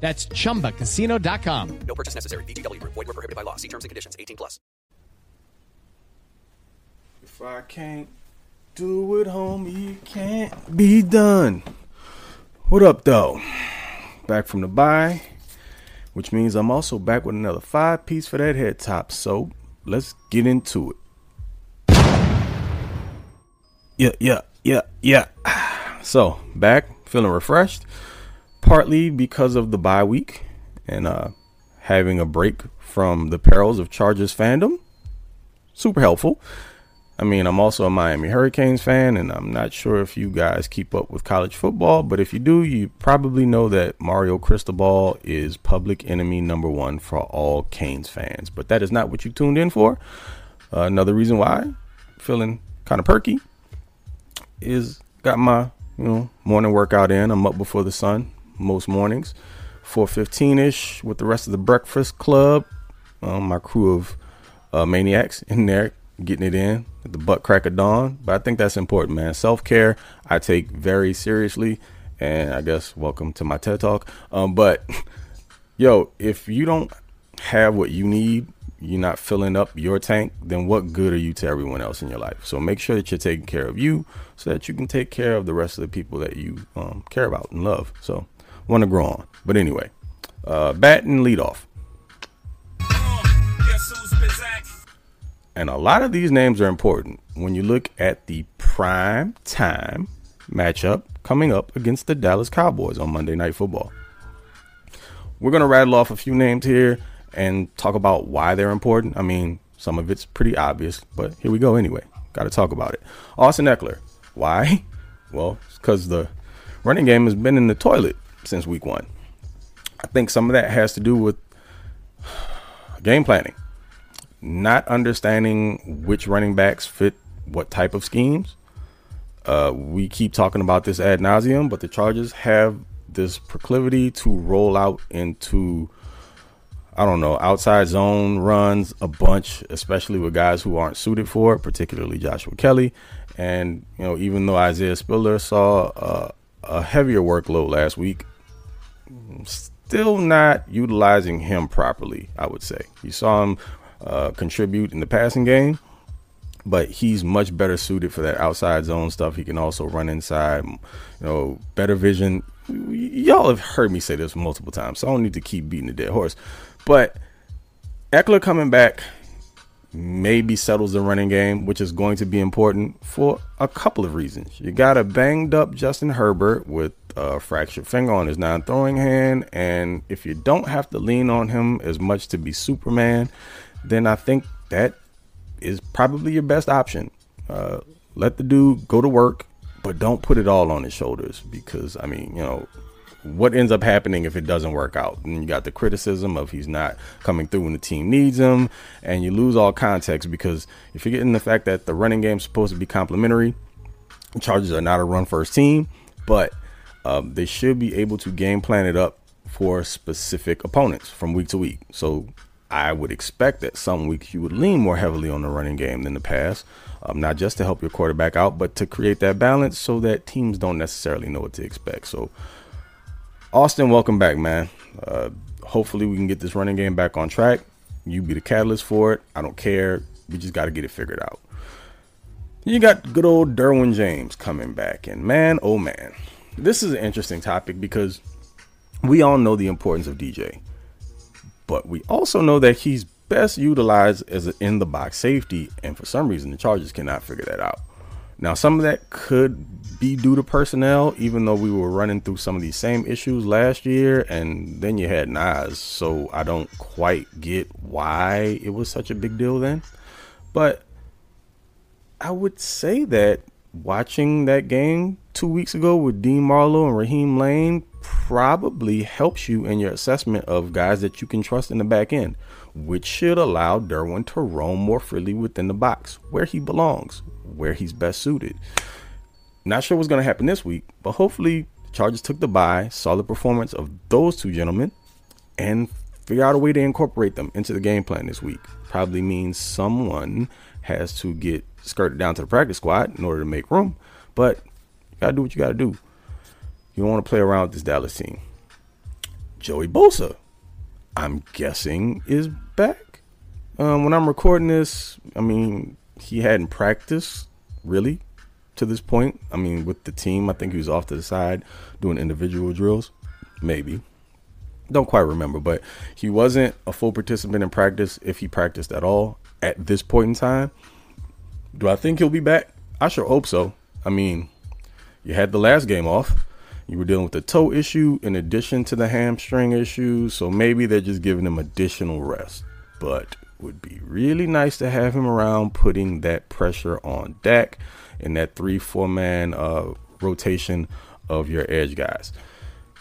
That's ChumbaCasino.com. No purchase necessary. VGW Group. Void where prohibited by law. See terms and conditions. 18 plus. If I can't do it, homie, it can't be done. What up, though? Back from the bye, which means I'm also back with another 5-piece for that head top. So let's get into it. Yeah. So back, feeling refreshed. Partly because of the bye week and having a break from the perils of Chargers fandom. Super helpful. I mean, I'm also a Miami Hurricanes fan, and I'm not sure if you guys keep up with college football, but if you do, you probably know that Mario Cristobal is public enemy number one for all Canes fans. But that is not what you tuned in for. Another reason why feeling kind of perky is got my morning workout in. I'm up before the sun. Most mornings, 4:15ish, with the rest of the Breakfast Club, my crew of maniacs in there getting it in at the butt crack of dawn. But I think that's important, man. Self-care I take very seriously, and I guess welcome to my TED Talk. But yo, if you don't have what you need, you're not filling up your tank, then what good are you to everyone else in your life? So make sure that you're taking care of you so that you can take care of the rest of the people that you care about and love. So want to grow on. But anyway, bat and lead off. And a lot of these names are important when you look at the prime time matchup coming up against the Dallas Cowboys on Monday Night Football. We're going to rattle off a few names here and talk about why they're important. I mean, some of it's pretty obvious, but here we go anyway. Got to talk about it. Austin Eckler. Why? Well, because the running game has been in the toilet since week one. I think some of that has to do with game planning, not understanding which running backs fit what type of schemes. We keep talking about this ad nauseum, but the Chargers have this proclivity to roll out into, I don't know, outside zone runs a bunch, especially with guys who aren't suited for it, particularly Joshua Kelly. And, even though Isaiah Spiller saw a heavier workload last week, still not utilizing him properly, I would say. You saw him contribute in the passing game, but he's much better suited for that outside zone stuff. He can also run inside, better vision. Y'all have heard me say this multiple times, so I don't need to keep beating the dead horse. But Eckler coming back maybe settles the running game, which is going to be important for a couple of reasons. You got a banged up Justin Herbert with a fractured finger on his non-throwing hand. And if you don't have to lean on him as much to be Superman, then I think that is probably your best option. Let the dude go to work, but don't put it all on his shoulders, because, I mean, you know, what ends up happening if it doesn't work out? And you got the criticism of he's not coming through when the team needs him, and you lose all context, because if you're getting the fact that the running game is supposed to be complementary, the Chargers are not a run first team, but they should be able to game plan it up for specific opponents from week to week. So I would expect that some weeks you would lean more heavily on the running game than the pass, not just to help your quarterback out, but to create that balance so that teams don't necessarily know what to expect. So Austin, welcome back, man. Hopefully we can get this running game back on track. You be the catalyst for it. I don't care. We just got to get it figured out. You got good old Derwin James coming back. And man, oh man, this is an interesting topic, because we all know the importance of DJ, but we also know that he's best utilized as an in-the-box safety. And for some reason, the Chargers cannot figure that out. Now, some of that could be due to personnel, even though we were running through some of these same issues last year, and then you had Nas. So I don't quite get why it was such a big deal then. But I would say that watching that game 2 weeks ago with Dean Marlowe and Raheem Lane probably helps you in your assessment of guys that you can trust in the back end, which should allow Derwin to roam more freely within the box where he belongs, where he's best suited. Not sure what's going to happen this week, but hopefully the Chargers took the bye, saw the performance of those two gentlemen, and figure out a way to incorporate them into the game plan this week. Probably means someone has to get skirted down to the practice squad in order to make room, but you got to do what you got to do. You don't want to play around with this Dallas team. Joey Bosa, I'm guessing, is back. When I'm recording this, I mean, he hadn't practiced really to this point. I mean, with the team, I think he was off to the side doing individual drills. Maybe. Don't quite remember, but he wasn't a full participant in practice, if he practiced at all at this point in time. Do I think he'll be back? I sure hope so. I mean, you had the last game off. You were dealing with the toe issue in addition to the hamstring issue, so maybe they're just giving him additional rest. But it would be really nice to have him around, putting that pressure on Dak in that 3-4 man rotation of your edge guys.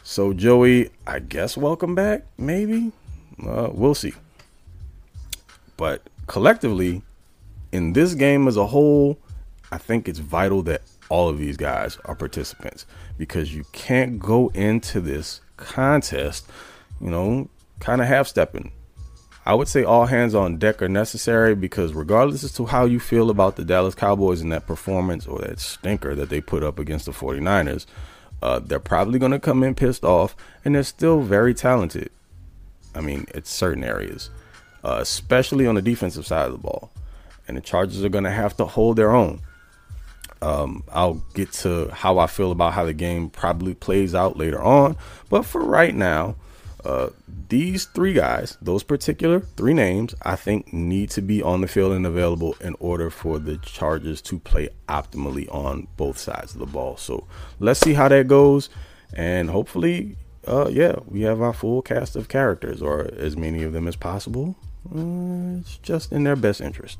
So Joey, I guess welcome back, maybe. We'll see. But collectively, in this game as a whole, I think it's vital that all of these guys are participants, because you can't go into this contest, you know, kind of half-stepping. I would say all hands on deck are necessary, because regardless as to how you feel about the Dallas Cowboys and that performance or that stinker that they put up against the 49ers, they're probably going to come in pissed off, and they're still very talented. I mean, at certain areas, especially on the defensive side of the ball. And the Chargers are going to have to hold their own. I'll get to how I feel about how the game probably plays out later on. But for right now, these three guys, those particular three names, I think need to be on the field and available in order for the Chargers to play optimally on both sides of the ball. So let's see how that goes. And hopefully, we have our full cast of characters, or as many of them as possible. It's just in their best interest.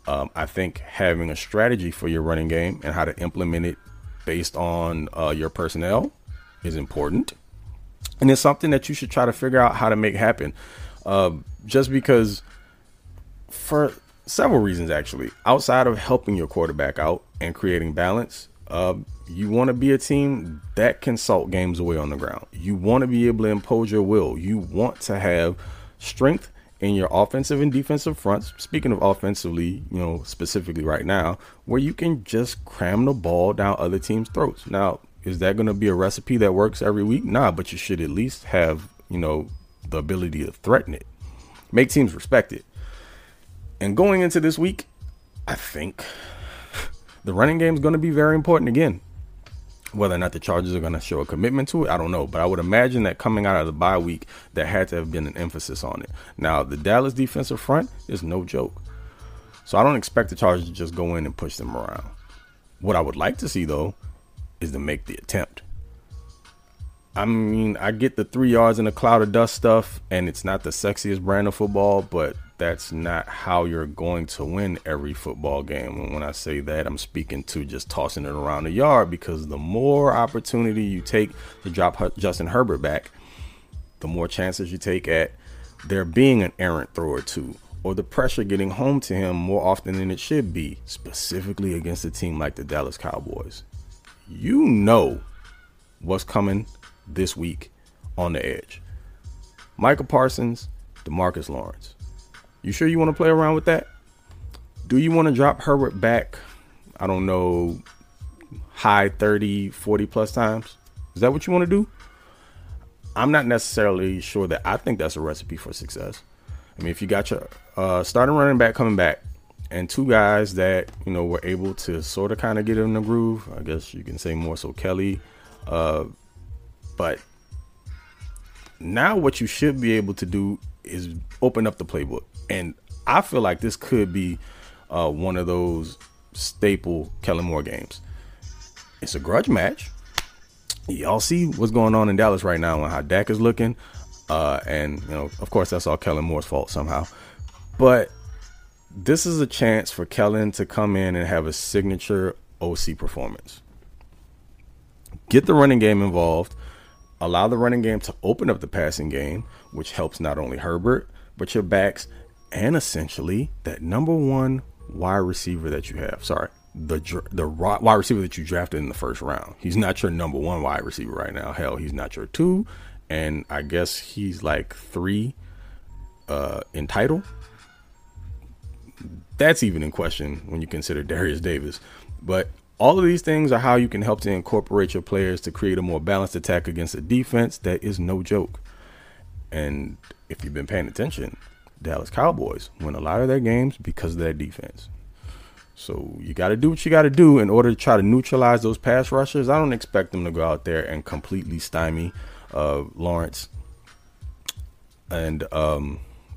I think having a strategy for your running game and how to implement it based on your personnel is important. And it's something that you should try to figure out how to make happen. Just because, for several reasons, actually, outside of helping your quarterback out and creating balance, you want to be a team that can salt games away on the ground. You want to be able to impose your will. You want to have strength in your offensive and defensive fronts, speaking of offensively, specifically right now, where you can just cram the ball down other teams' throats. Now, is that going to be a recipe that works every week? Nah, but you should at least have, the ability to threaten it, make teams respect it. And going into this week, I think the running game is going to be very important again. Whether or not the Chargers are going to show a commitment to it, I don't know. But I would imagine that coming out of the bye week, there had to have been an emphasis on it. Now, the Dallas defensive front is no joke. So I don't expect the Chargers to just go in and push them around. What I would like to see, though, is to make the attempt. I mean, I get the 3 yards in a cloud of dust stuff, and it's not the sexiest brand of football, but that's not how you're going to win every football game. And when I say that, I'm speaking to just tossing it around the yard, because the more opportunity you take to drop Justin Herbert back, the more chances you take at there being an errant throw or two, or the pressure getting home to him more often than it should be, specifically against a team like the Dallas Cowboys. You know what's coming this week on the edge. Michael Parsons, Demarcus Lawrence. You sure you want to play around with that? Do you want to drop Herbert back, I don't know, high 30, 40 plus times? Is that what you want to do? I'm not necessarily sure that I think that's a recipe for success. I mean, if you got your starting running back coming back and two guys that, you know, were able to sort of kind of get in the groove, I guess you can say more so Kelly. But now what you should be able to do is open up the playbook. And I feel like this could be one of those staple Kellen Moore games. It's a grudge match. Y'all see what's going on in Dallas right now and how Dak is looking. And, you know, of course, that's all Kellen Moore's fault somehow. But this is a chance for Kellen to come in and have a signature OC performance. Get the running game involved. Allow the running game to open up the passing game, which helps not only Herbert, but your backs and essentially that number one wide receiver that you have. Sorry. The wide receiver that you drafted in the first round. He's not your number one wide receiver right now. Hell, he's not your two, and I guess he's like three in title. That's even in question when you consider Darius Davis. But all of these things are how you can help to incorporate your players to create a more balanced attack against a defense that is no joke. And if you've been paying attention, Dallas Cowboys win a lot of their games because of their defense. So you got to do what you got to do in order to try to neutralize those pass rushers. I don't expect them to go out there and completely stymie Lawrence and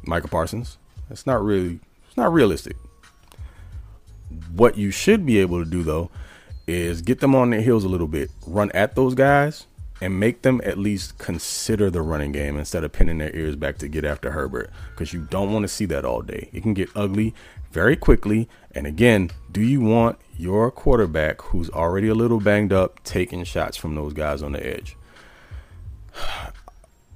Michael Parsons. It's not realistic. What you should be able to do, though, is get them on their heels a little bit, run at those guys, and make them at least consider the running game instead of pinning their ears back to get after Herbert, because you don't want to see that all day. It can get ugly very quickly. And again, do you want your quarterback, who's already a little banged up, taking shots from those guys on the edge?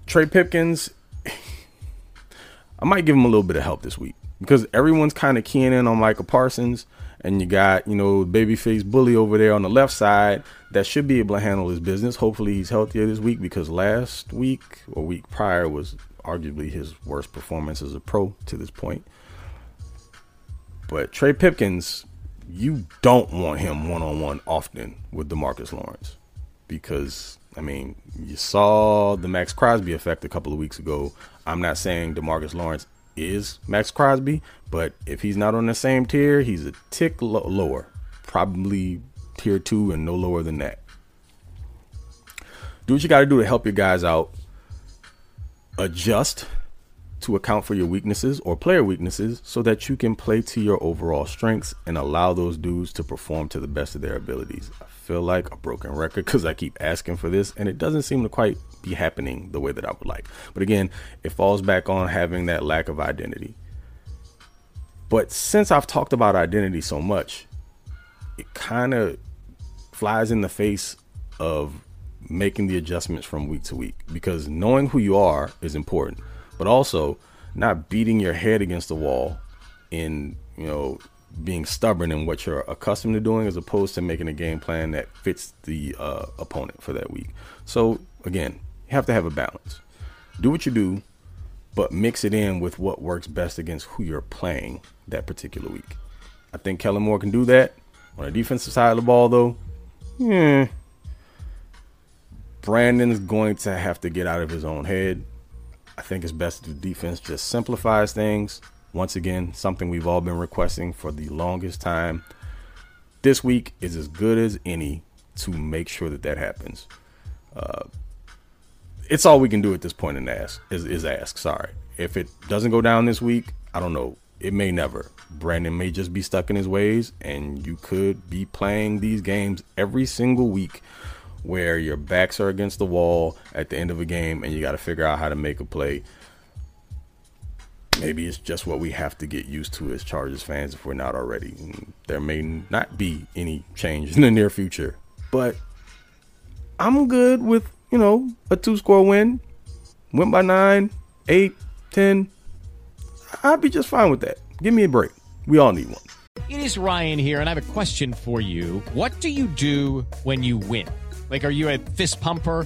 Trey Pipkins, I might give him a little bit of help this week, because everyone's kind of keying in on Michael Parsons, and you got, you know, babyface bully over there on the left side that should be able to handle his business. Hopefully he's healthier this week, because last week or week prior was arguably his worst performance as a pro to this point. But Trey Pipkins, you don't want him one-on-one often with Demarcus Lawrence, because, I mean, you saw the Max Crosby effect a couple of weeks ago. I'm not saying Demarcus Lawrence is Max Crosby, but if he's not on the same tier, he's a tick lower, probably tier 2 and no lower than that. Do what you got to do to help your guys out. Adjust to account for your weaknesses or player weaknesses so that you can play to your overall strengths and allow those dudes to perform to the best of their abilities. I feel like a broken record because I keep asking for this and it doesn't seem to quite be happening the way that I would like. But again, it falls back on having that lack of identity. But since I've talked about identity so much, it kind of flies in the face of making the adjustments from week to week, because knowing who you are is important. But also not beating your head against the wall in, you know, being stubborn in what you're accustomed to doing as opposed to making a game plan that fits the opponent for that week. So, again, you have to have a balance. Do what you do, but mix it in with what works best against who you're playing that particular week. I think Kellen Moore can do that. On the defensive side of the ball, though, Brandon's going to have to get out of his own head. I think it's best if the defense just simplifies things. Once again, something we've all been requesting for the longest time. This week is as good as any to make sure that that happens. It's all we can do at this point in ask. Sorry. If it doesn't go down this week, I don't know. It may never. Brandon may just be stuck in his ways, and you could be playing these games every single week where your backs are against the wall at the end of a game and you got to figure out how to make a play. Maybe it's just what we have to get used to as Chargers fans if we're not already. And there may not be any change in the near future, but I'm good with, you know, a 2-score win. Went by 9, 8, 10. I'd be just fine with that. Give me a break. We all need one. It is Ryan here, and I have a question for you. What do you do when you win? Like, are you a fist pumper?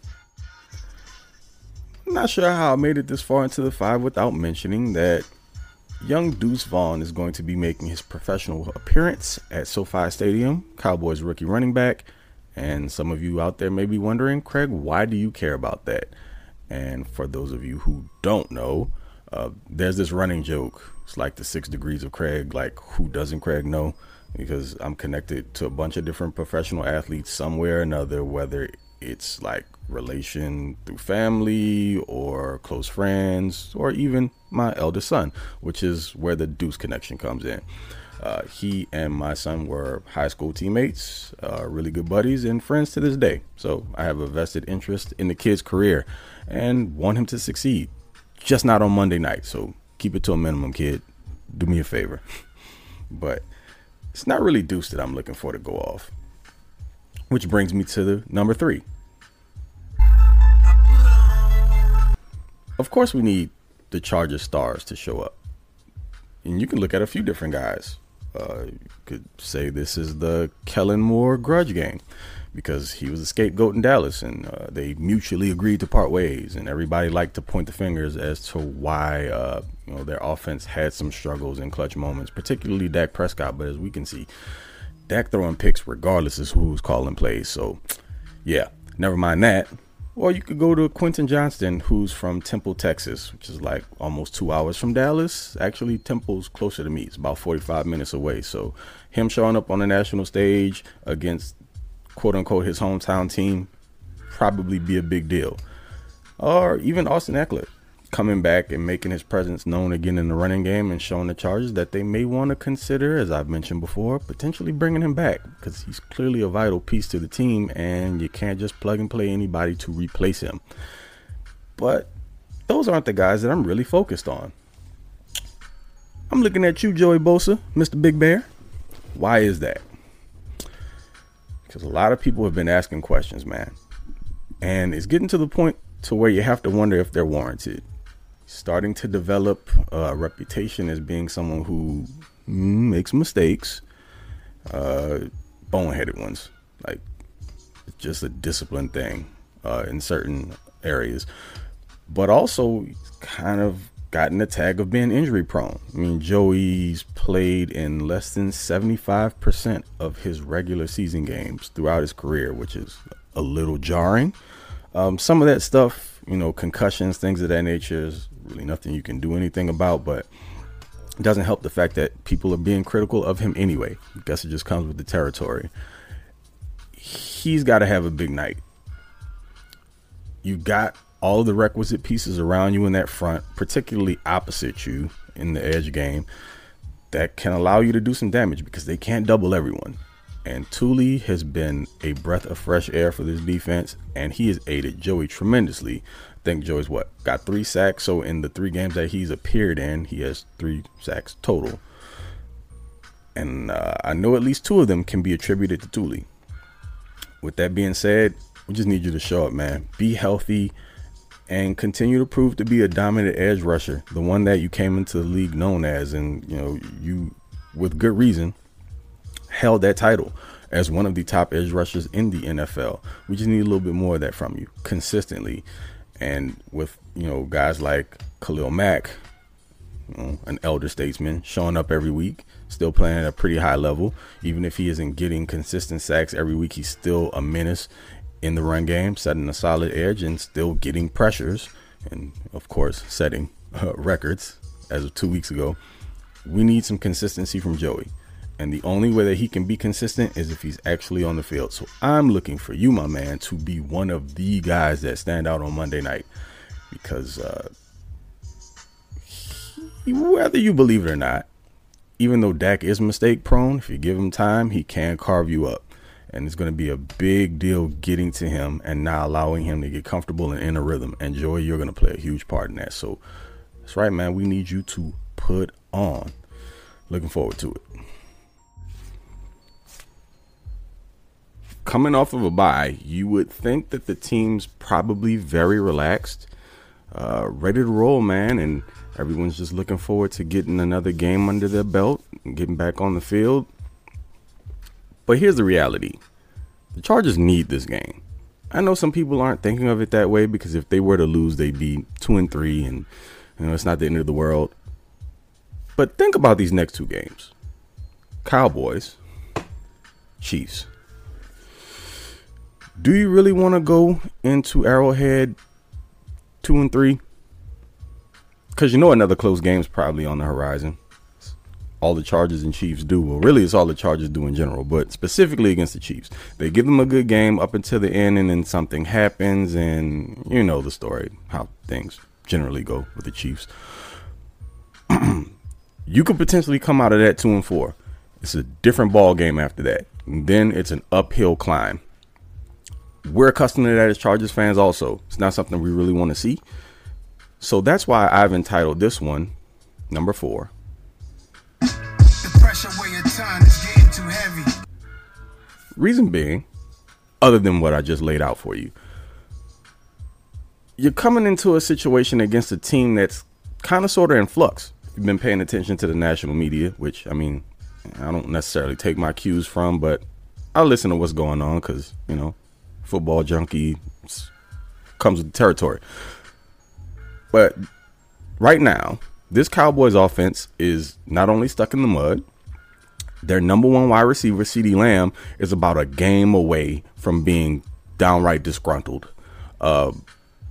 I'm not sure how I made it this far into the five without mentioning that young Deuce Vaughn is going to be making his professional appearance at SoFi Stadium, Cowboys rookie running back. And some of you out there may be wondering, Craig, why do you care about that? And for those of you who don't know, there's this running joke. It's like the 6 degrees of Craig, like who doesn't Craig know? Because I'm connected to a bunch of different professional athletes somewhere or another, whether it's like relation through family or close friends or even my eldest son, which is where the Deuce connection comes in. He and my son were high school teammates, really good buddies and friends to this day. So I have a vested interest in the kid's career and want him to succeed, just not on Monday night. So keep it to a minimum, kid. Do me a favor. But it's not really Deuce that I'm looking for to go off, which brings me to the number 3. Of course, we need the Chargers stars to show up. And you can look at a few different guys. You could say this is the Kellen Moore grudge game because he was a scapegoat in Dallas and they mutually agreed to part ways. And everybody liked to point the fingers as to why their offense had some struggles and clutch moments, particularly Dak Prescott. But as we can see, Dak throwing picks regardless of who's calling plays. So, yeah, never mind that. Or you could go to Quentin Johnston, who's from Temple, Texas, which is like almost 2 hours from Dallas. Actually, Temple's closer to me. It's about 45 minutes away. So him showing up on the national stage against, quote unquote, his hometown team probably be a big deal. Or even Austin Eckler coming back and making his presence known again in the running game and showing the Chargers that they may want to consider, as I've mentioned before, potentially bringing him back because he's clearly a vital piece to the team and you can't just plug and play anybody to replace him. But those aren't the guys that I'm really focused on. I'm looking at you, Joey Bosa, Mr. Big Bear. Why is that? Because a lot of people have been asking questions, man. And it's getting to the point to where you have to wonder if they're warranted. Starting to develop a reputation as being someone who makes mistakes, boneheaded ones, like it's just a discipline thing in certain areas, but also kind of gotten the tag of being injury prone. I mean, Joey's played in less than 75% of his regular season games throughout his career, which is a little jarring. Some of that stuff, concussions, things of that nature is really nothing you can do anything about, but it doesn't help the fact that people are being critical of him anyway. I guess it just comes with the territory. He's got to have a big night. You've got all of the requisite pieces around you in that front, particularly opposite you in the edge game, that can allow you to do some damage because they can't double everyone. And Tuli has been a breath of fresh air for this defense, and he has aided Joey tremendously. I think Joey's got 3 sacks. So in the 3 games that he's appeared in, he has 3 sacks total. And I know at least 2 of them can be attributed to Tuli. With that being said, we just need you to show up, man. Be healthy and continue to prove to be a dominant edge rusher, the one that you came into the league known as, and you with good reason held that title as one of the top edge rushers in the NFL. We just need a little bit more of that from you consistently. And with guys like Khalil Mack, an elder statesman, showing up every week, still playing at a pretty high level, even if he isn't getting consistent sacks every week, he's still a menace in the run game, setting a solid edge and still getting pressures and of course setting records as of 2 weeks ago, we need some consistency from Joey. And the only way that he can be consistent is if he's actually on the field. So I'm looking for you, my man, to be one of the guys that stand out on Monday night. Because whether you believe it or not, even though Dak is mistake prone, if you give him time, he can carve you up. And it's going to be a big deal getting to him and not allowing him to get comfortable and in a rhythm. And Joey, you're going to play a huge part in that. So that's right, man. We need you to put on. Looking forward to it. Coming off of a bye, you would think that the team's probably very relaxed, ready to roll, man. And everyone's just looking forward to getting another game under their belt and getting back on the field. But here's the reality. The Chargers need this game. I know some people aren't thinking of it that way because if they were to lose, they'd be 2-3 and, you know, it's not the end of the world. But think about these next two games. Cowboys, Chiefs. Do you really want to go into Arrowhead 2-3? Because you know another close game is probably on the horizon. All the Chargers and Chiefs do. Well, really, it's all the Chargers do in general, but specifically against the Chiefs. They give them a good game up until the end, and then something happens, and you know the story, how things generally go with the Chiefs. You could potentially come out of that 2-4. It's a different ball game after that. And then it's an uphill climb. We're accustomed to that as Chargers fans also. It's not something we really want to see. So that's why I've entitled this one, number 4. The pressure where your time is getting too heavy. Reason being, other than what I just laid out for you, you're coming into a situation against a team that's kind of sort of in flux. You've been paying attention to the national media, which, I mean, I don't necessarily take my cues from, but I listen to what's going on because, you know, football junkie comes with the territory. But right now, this Cowboys offense is not only stuck in the mud, their number one wide receiver, CeeDee Lamb, is about a game away from being downright disgruntled.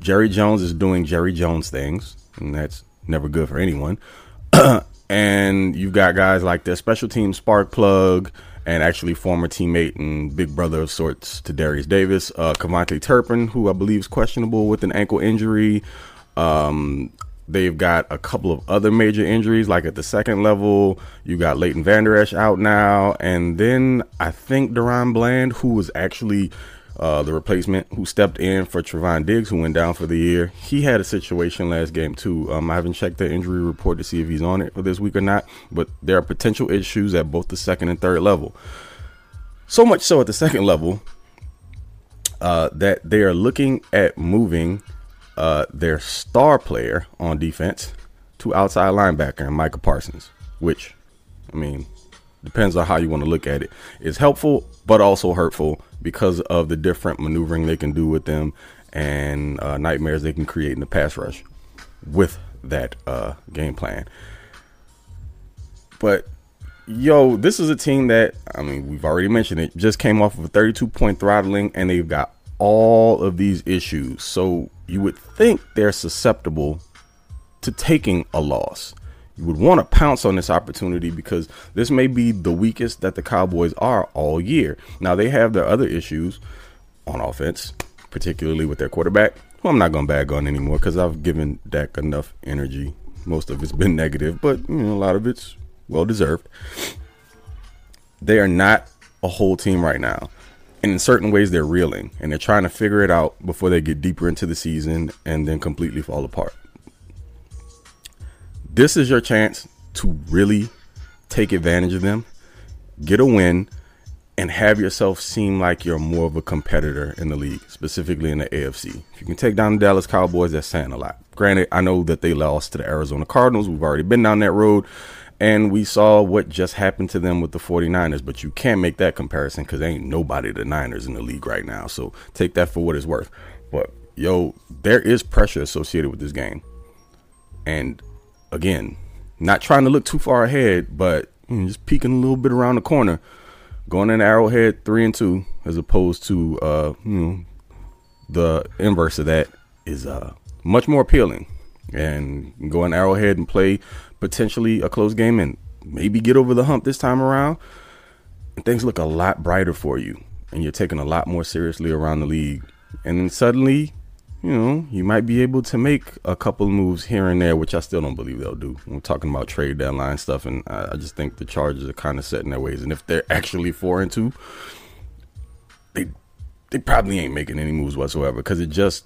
Jerry Jones is doing Jerry Jones things, and that's never good for anyone. And you've got guys like their special team spark plug, and actually former teammate and big brother of sorts to Darius Davis, Kavontae Turpin, who I believe is questionable with an ankle injury. They've got a couple of other major injuries, like at the second level. You got Leighton Vander Esch out now. And then I think Deron Bland, who was actually the replacement, who stepped in for Trevon Diggs, who went down for the year. He had a situation last game, too. I haven't checked the injury report to see if he's on it for this week or not, but there are potential issues at both the second and third level. So much so at the second level that they are looking at moving their star player on defense to outside linebacker and Michael Parsons, which, I mean, depends on how you want to look at it. It's helpful, but also hurtful because of the different maneuvering they can do with them and nightmares they can create in the pass rush with that game plan. But, yo, this is a team that, I mean, we've already mentioned it, just came off of a 32-point throttling, and they've got all of these issues. So you would think they're susceptible to taking a loss. You would want to pounce on this opportunity because this may be the weakest that the Cowboys are all year. Now, they have their other issues on offense, particularly with their quarterback, who I'm not going to bag on anymore because I've given Dak enough energy. Most of it's been negative, but you know, a lot of it's well-deserved. They are not a whole team right now. And in certain ways, they're reeling, and they're trying to figure it out before they get deeper into the season and then completely fall apart. This is your chance to really take advantage of them, get a win, and have yourself seem like you're more of a competitor in the league, specifically in the AFC. If you can take down the Dallas Cowboys, that's saying a lot. Granted, I know that they lost to the Arizona Cardinals. We've already been down that road, and we saw what just happened to them with the 49ers, but you can't make that comparison because ain't nobody the Niners in the league right now, so take that for what it's worth. But, yo, there is pressure associated with this game, and again, not trying to look too far ahead, but just peeking a little bit around the corner. Going in Arrowhead 3-2, as opposed to the inverse of that, is much more appealing. and go on Arrowhead and play potentially a close game and maybe get over the hump this time around. And things look a lot brighter for you, and you're taken a lot more seriously around the league. And then suddenly, you know, you might be able to make a couple moves here and there, which I still don't believe they'll do. We're talking about trade deadline stuff, and I just think the Chargers are kind of set in their ways. And if they're actually 4-2, they probably ain't making any moves whatsoever, because it just,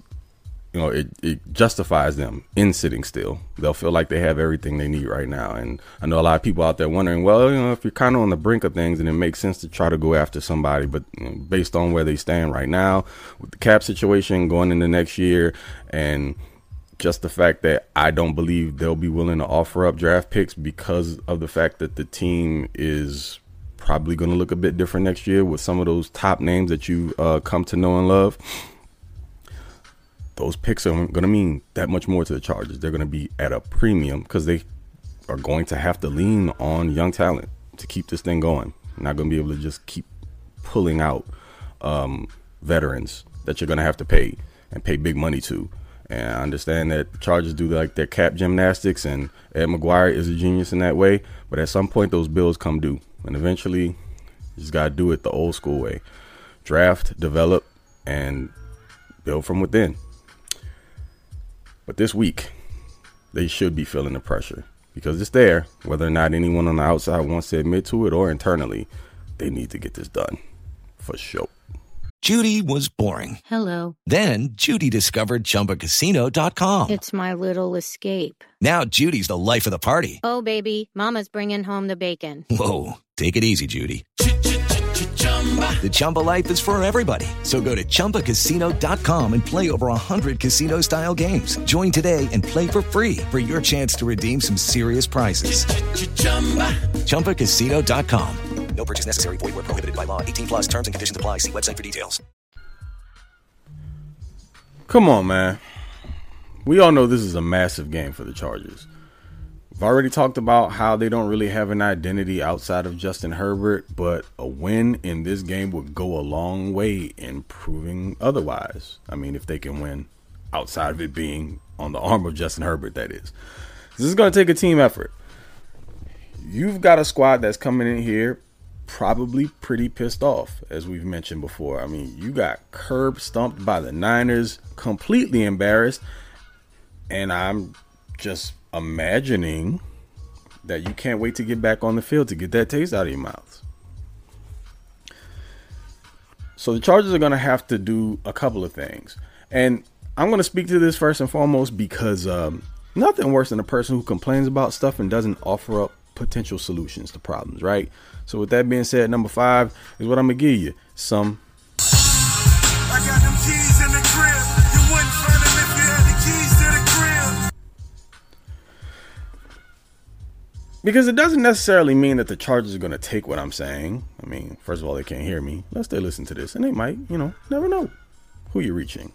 you know, it justifies them in sitting still. They'll feel like they have everything they need right now. And I know a lot of people out there wondering, well, you know, if you're kind of on the brink of things, and it makes sense to try to go after somebody, but you know, based on where they stand right now with the cap situation going into next year, and just the fact that I don't believe they'll be willing to offer up draft picks because of the fact that the team is probably going to look a bit different next year with some of those top names that you come to know and love. Those picks are going to mean that much more to the Chargers. They're going to be at a premium because they are going to have to lean on young talent to keep this thing going. You're not going to be able to just keep pulling out veterans that you're going to have to pay and pay big money to. And I understand that Chargers do like their cap gymnastics, and Ed McGuire is a genius in that way. But at some point, those bills come due. And eventually, you just got to do it the old school way. Draft, develop, and build from within. But this week, they should be feeling the pressure, because it's there. Whether or not anyone on the outside wants to admit to it or internally, they need to get this done for sure. Judy was boring. Hello. Then Judy discovered chumbacasino.com. It's my little escape. Now Judy's the life of the party. Oh, baby, mama's bringing home the bacon. Whoa, take it easy, Judy. The Chumba life is for everybody. So go to chumbacasino.com and play over 100 casino-style games. Join today and play for free for your chance to redeem some serious prizes. Chumbacasino.com. No purchase necessary. Void where prohibited by law. 18 plus terms and conditions apply. See website for details. Come on, man. We all know this is a massive game for the Chargers. I've already talked about how they don't really have an identity outside of Justin Herbert, but a win in this game would go a long way in proving otherwise. I mean, if they can win outside of it being on the arm of Justin Herbert, that is. This is going to take a team effort. You've got a squad that's coming in here probably pretty pissed off, as we've mentioned before. I mean, you got curb stomped by the Niners, completely embarrassed, and I'm just imagining that you can't wait to get back on the field to get that taste out of your mouths. So the Chargers are going to have to do a couple of things, and I'm going to speak to this first and foremost because nothing worse than a person who complains about stuff and doesn't offer up potential solutions to problems, right? So with that being said, number 5 is what I'm going to give you. I got them keys in the crib. You wouldn't find them if you had the keys to the crib. Because it doesn't necessarily mean that the Chargers are going to take what I'm saying. I mean, first of all, they can't hear me unless they listen to this. And they might, you know, never know who you're reaching.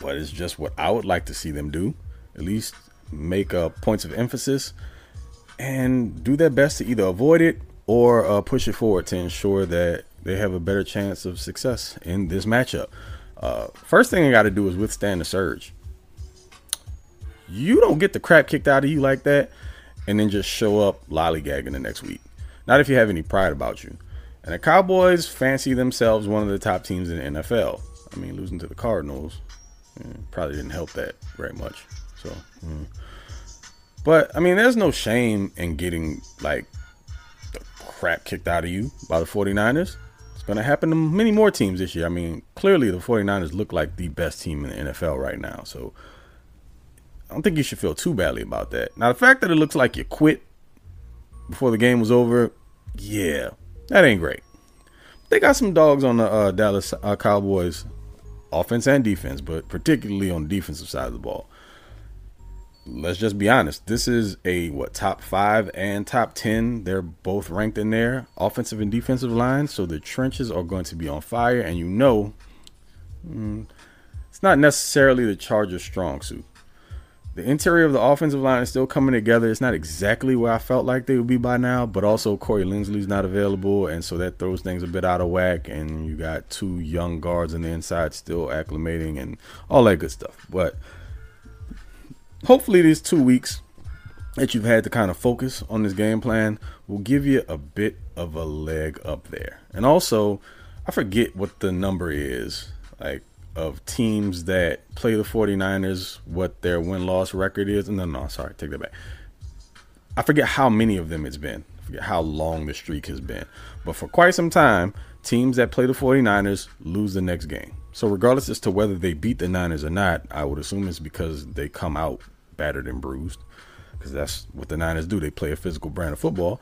But it's just what I would like to see them do. At least make points of emphasis and do their best to either avoid it or push it forward to ensure that they have a better chance of success in this matchup. First thing I got to do is withstand the surge. You don't get the crap kicked out of you like that and then just show up lollygagging the next week. Not if you have any pride about you. And the Cowboys fancy themselves one of the top teams in the NFL. I mean, losing to the Cardinals probably didn't help that very much. So, but I mean, there's no shame in getting like the crap kicked out of you by the 49ers. It's going to happen to many more teams this year. I mean, clearly the 49ers look like the best team in the NFL right now. So I don't think you should feel too badly about that. Now, the fact that it looks like you quit before the game was over. Yeah, that ain't great. They got some dogs on the Dallas Cowboys offense and defense, but particularly on the defensive side of the ball. Let's just be honest. This is a top 5 and top 10. They're both ranked in there, offensive and defensive lines. So the trenches are going to be on fire. And, you know, it's not necessarily the Chargers' strong suit. The interior of the offensive line is still coming together. It's not exactly where I felt like they would be by now, but also Corey Linsley's not available, and so that throws things a bit out of whack, and you got two young guards on the inside still acclimating and all that good stuff. But hopefully these 2 weeks that you've had to kind of focus on this game plan will give you a bit of a leg up there. And also, I forget what the number is, like, of teams that play the 49ers, what their win-loss record is. No, sorry. Take that back. I forget how many of them it's been. I forget how long the streak has been. But for quite some time, teams that play the 49ers lose the next game. So regardless as to whether they beat the Niners or not, I would assume it's because they come out battered and bruised, because that's what the Niners do. They play a physical brand of football.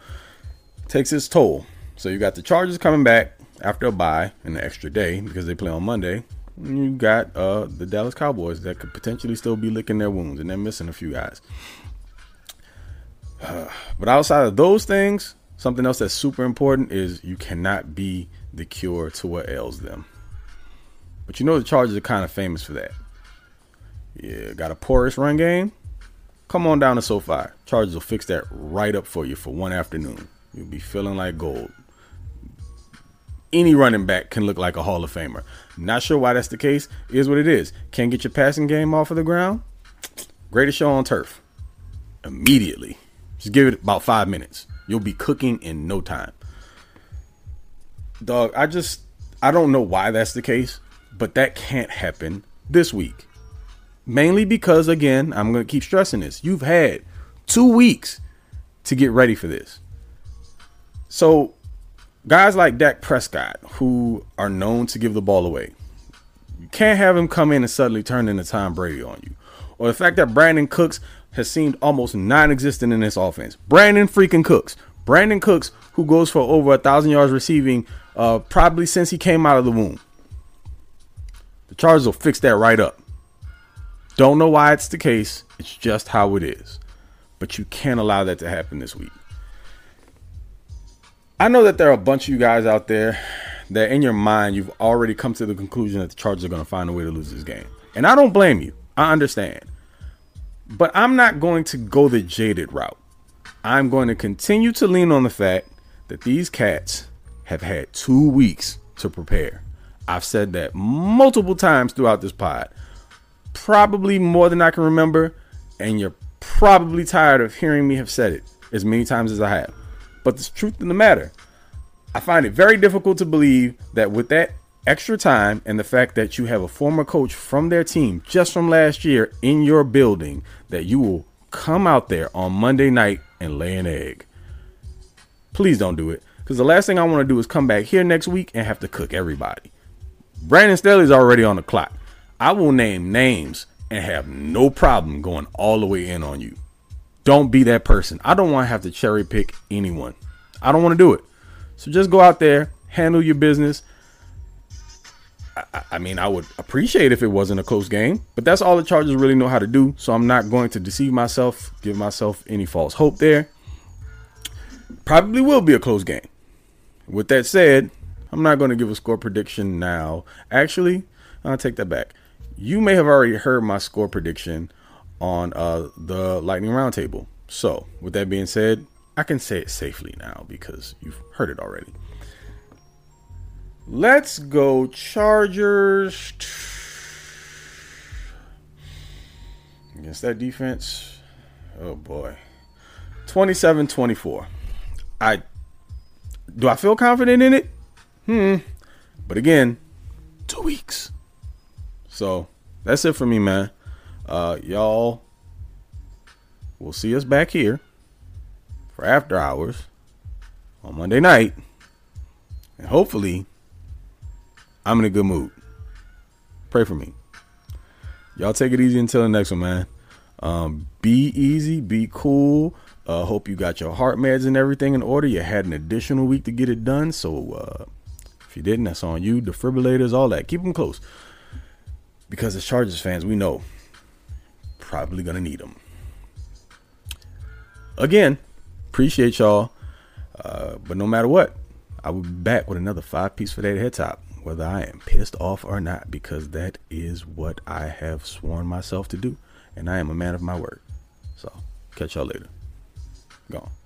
Takes its toll. So you got the Chargers coming back after a bye and an extra day because they play on Monday. You got the Dallas Cowboys that could potentially still be licking their wounds, and they're missing a few guys. But outside of those things, something else that's super important is you cannot be the cure to what ails them. But you know the Chargers are kind of famous for that. Yeah, got a porous run game? Come on down to SoFi. Chargers will fix that right up for you for one afternoon. You'll be feeling like gold. Any running back can look like a Hall of Famer. Not sure why that's the case. It is what it is. Can't get your passing game off of the ground? Greatest show on turf. Immediately. Just give it about 5 minutes. You'll be cooking in no time. Dog, I don't know why that's the case, but that can't happen this week. Mainly because, again, I'm going to keep stressing this. You've had 2 weeks to get ready for this. So, guys like Dak Prescott, who are known to give the ball away, you can't have him come in and suddenly turn into Tom Brady on you. Or the fact that Brandon Cooks has seemed almost non-existent in this offense. Brandon freaking Cooks. Brandon Cooks, who goes for over 1,000 yards receiving probably since he came out of the womb. The Chargers will fix that right up. Don't know why it's the case. It's just how it is. But you can't allow that to happen this week. I know that there are a bunch of you guys out there that in your mind, you've already come to the conclusion that the Chargers are going to find a way to lose this game. And I don't blame you. I understand. But I'm not going to go the jaded route. I'm going to continue to lean on the fact that these cats have had 2 weeks to prepare. I've said that multiple times throughout this pod, probably more than I can remember. And you're probably tired of hearing me have said it as many times as I have. But the truth in the matter, I find it very difficult to believe that with that extra time and the fact that you have a former coach from their team just from last year in your building, that you will come out there on Monday night and lay an egg. Please don't do it, because the last thing I want to do is come back here next week and have to cook everybody. Brandon Staley's already on the clock. I will name names and have no problem going all the way in on you. Don't be that person. I don't want to have to cherry pick anyone. I don't want to do it. So just go out there, handle your business. I mean, I would appreciate if it wasn't a close game, but that's all the Chargers really know how to do. So I'm not going to deceive myself, give myself any false hope there. Probably will be a close game. With that said, I'm not going to give a score prediction now. Actually, I'll take that back. You may have already heard my score prediction on the Lightning Roundtable. So, with that being said, I can say it safely now because you've heard it already. Let's go Chargers. Against that defense. Oh, boy. 27-24. Do I feel confident in it? But again, 2 weeks. So, that's it for me, man. Y'all will see us back here for after hours on Monday night. And hopefully, I'm in a good mood. Pray for me. Y'all take it easy until the next one, man. Be easy. Be cool. Hope you got your heart meds and everything in order. You had an additional week to get it done. So if you didn't, that's on you. Defibrillators, all that. Keep them close. Because as Chargers fans, we know. Probably gonna need them again. Appreciate y'all, but no matter what, I will be back with another 5-piece for that head top. whether I am pissed off or not, because that is what I have sworn myself to do, and I am a man of my word. So, catch y'all later. Gone.